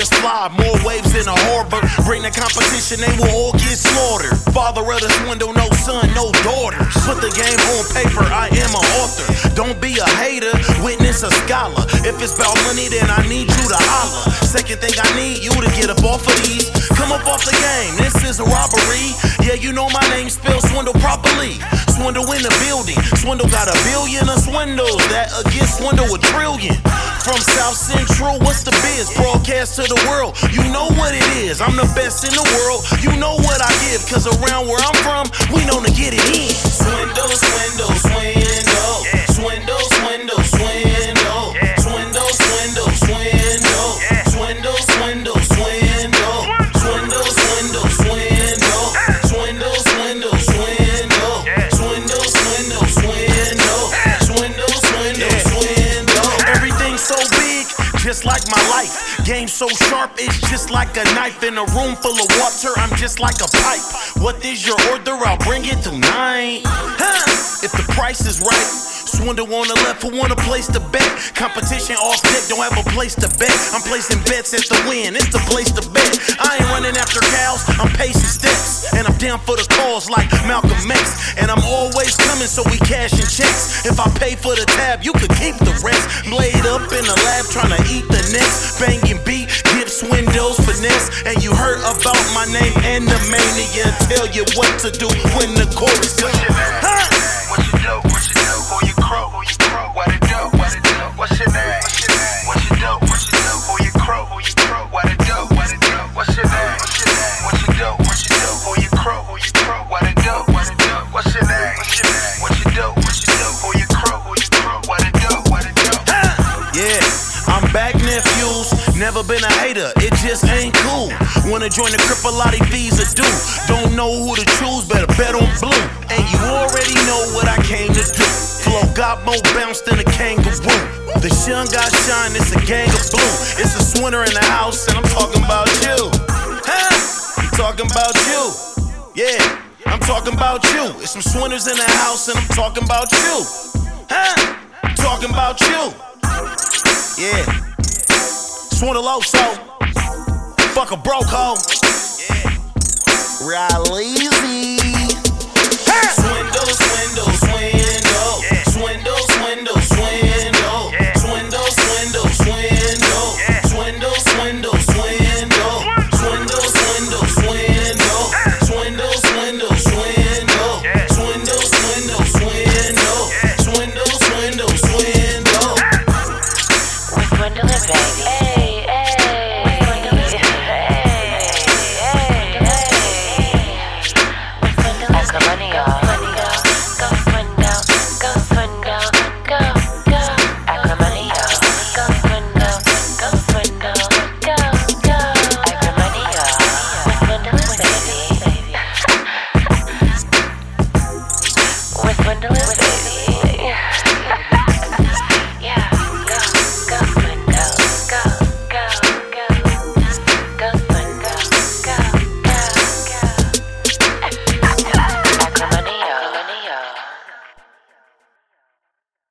just fly, more waves in a harbor. Bring the competition, they will all get slaughtered. Father of the Swindle, no son, no daughter. Put the game on paper, I am an author. Don't be a hater, witness a scholar. If it's about money, then I need you to holler. Second thing I need you to get up off of these. Come up off the game, this is a robbery. Yeah, you know my name, spell Swindle properly. Swindle in the building, Swindle got a billion of Swindles. That against Swindle a trillion. From South Central, what's the biz? Broadcast to the world, you know what it is. I'm the best in the world, you know what I give. Cause around where I'm from, we known to get it in. Swindle, Swindle, Swindle. Swindle, Swindle, Swindle. Swindle, Swindle, Swindle. Swindle, Swindle, Swindle. Swindle, Swindle, Swindle. Swindle, Swindle, Swindle. Swindle, Swindle, Swindle. Swindle, Swindle, Swindle. Everything's so big, just like my life. Game so sharp, it's just like a knife. In a room full of water, I'm just like a pipe. What is your order? I'll bring it tonight. Huh. If the price is right. Swindle on the left, who want a place to bet? Competition off deck, don't have a place to bet. I'm placing bets at the win, it's the place to bet. I ain't running after cows, I'm pacing steps. And I'm down for the cause like Malcolm X. And I'm always coming, so we cashing checks. If I pay for the tab, you could keep the rest. Blade up in the lab, trying to eat the nest. Banging beat, dip Swindle's finesse. And you heard about my name and the mania. Tell you what to do when the chorus comes. Never been a hater, it just ain't cool. Wanna join the crip, a lot of fees are due. Don't know who to choose, better bet on blue. And you already know what I came to do. Flow got more bounce than a kangaroo. The sun got shine, it's a gang of blue. It's a swinter in the house, and I'm talking about you. Huh? I'm talking about you. Yeah, I'm talking about you. It's some swinters in the house, and I'm talking about you. Huh? I'm talking about you. Yeah. Swindle also, fuck a broke hoe. Yeah. Riley.